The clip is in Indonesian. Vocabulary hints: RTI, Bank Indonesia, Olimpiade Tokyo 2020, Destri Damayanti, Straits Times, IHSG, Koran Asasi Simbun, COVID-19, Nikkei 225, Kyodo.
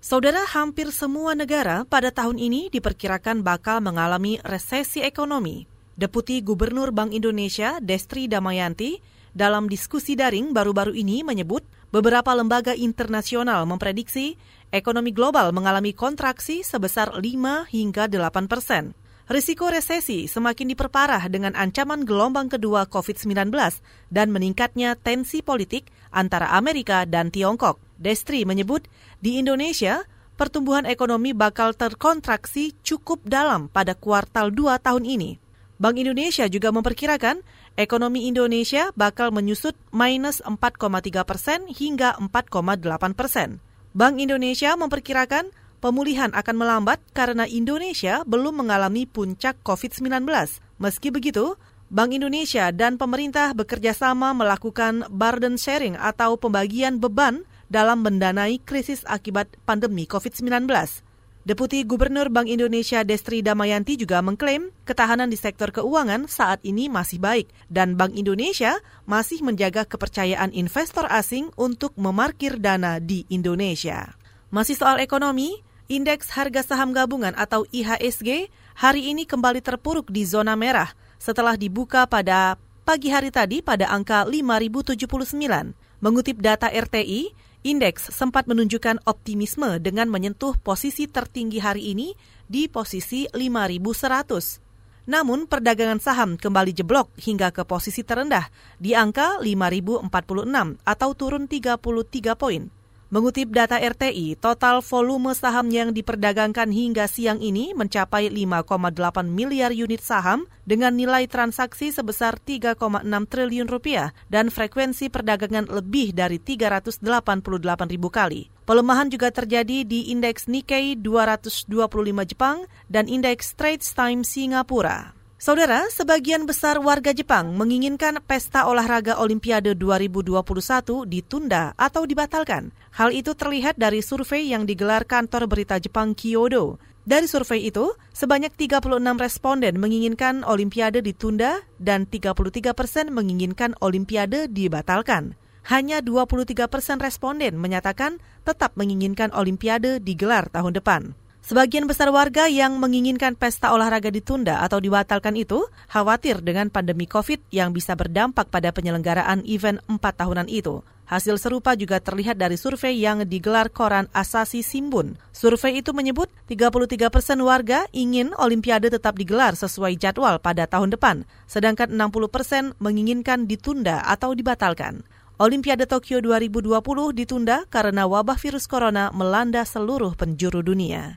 Saudara, hampir semua negara pada tahun ini diperkirakan bakal mengalami resesi ekonomi. Deputi Gubernur Bank Indonesia, Destri Damayanti, dalam diskusi daring baru-baru ini menyebut beberapa lembaga internasional memprediksi ekonomi global mengalami kontraksi sebesar 5-8%. Risiko resesi semakin diperparah dengan ancaman gelombang kedua COVID-19 dan meningkatnya tensi politik antara Amerika dan Tiongkok. Destri menyebut, di Indonesia, pertumbuhan ekonomi bakal terkontraksi cukup dalam pada kuartal 2 tahun ini. Bank Indonesia juga memperkirakan ekonomi Indonesia bakal menyusut -4,3% hingga 4,8%. Bank Indonesia memperkirakan pemulihan akan melambat karena Indonesia belum mengalami puncak COVID-19. Meski begitu, Bank Indonesia dan pemerintah bekerja sama melakukan burden sharing atau pembagian beban dalam mendanai krisis akibat pandemi COVID-19. Deputi Gubernur Bank Indonesia Destri Damayanti juga mengklaim ketahanan di sektor keuangan saat ini masih baik dan Bank Indonesia masih menjaga kepercayaan investor asing untuk memarkir dana di Indonesia. Masih soal ekonomi, indeks harga saham gabungan atau IHSG hari ini kembali terpuruk di zona merah setelah dibuka pada pagi hari tadi pada angka 5.079. Mengutip data RTI, indeks sempat menunjukkan optimisme dengan menyentuh posisi tertinggi hari ini di posisi 5.100. Namun perdagangan saham kembali jeblok hingga ke posisi terendah di angka 5.046 atau turun 33 poin. Mengutip data RTI, total volume saham yang diperdagangkan hingga siang ini mencapai 5,8 miliar unit saham dengan nilai transaksi sebesar 3,6 triliun rupiah dan frekuensi perdagangan lebih dari 388 ribu kali. Pelemahan juga terjadi di indeks Nikkei 225 Jepang dan indeks Straits Times Singapura. Saudara, sebagian besar warga Jepang menginginkan pesta olahraga Olimpiade 2021 ditunda atau dibatalkan. Hal itu terlihat dari survei yang digelar kantor berita Jepang Kyodo. Dari survei itu, sebanyak 36 responden menginginkan Olimpiade ditunda dan 33% menginginkan Olimpiade dibatalkan. Hanya 23% responden menyatakan tetap menginginkan Olimpiade digelar tahun depan. Sebagian besar warga yang menginginkan pesta olahraga ditunda atau dibatalkan itu khawatir dengan pandemi COVID yang bisa berdampak pada penyelenggaraan event 4 tahunan itu. Hasil serupa juga terlihat dari survei yang digelar Koran Asasi Simbun. Survei itu menyebut 33% warga ingin Olimpiade tetap digelar sesuai jadwal pada tahun depan, sedangkan 60% menginginkan ditunda atau dibatalkan. Olimpiade Tokyo 2020 ditunda karena wabah virus corona melanda seluruh penjuru dunia.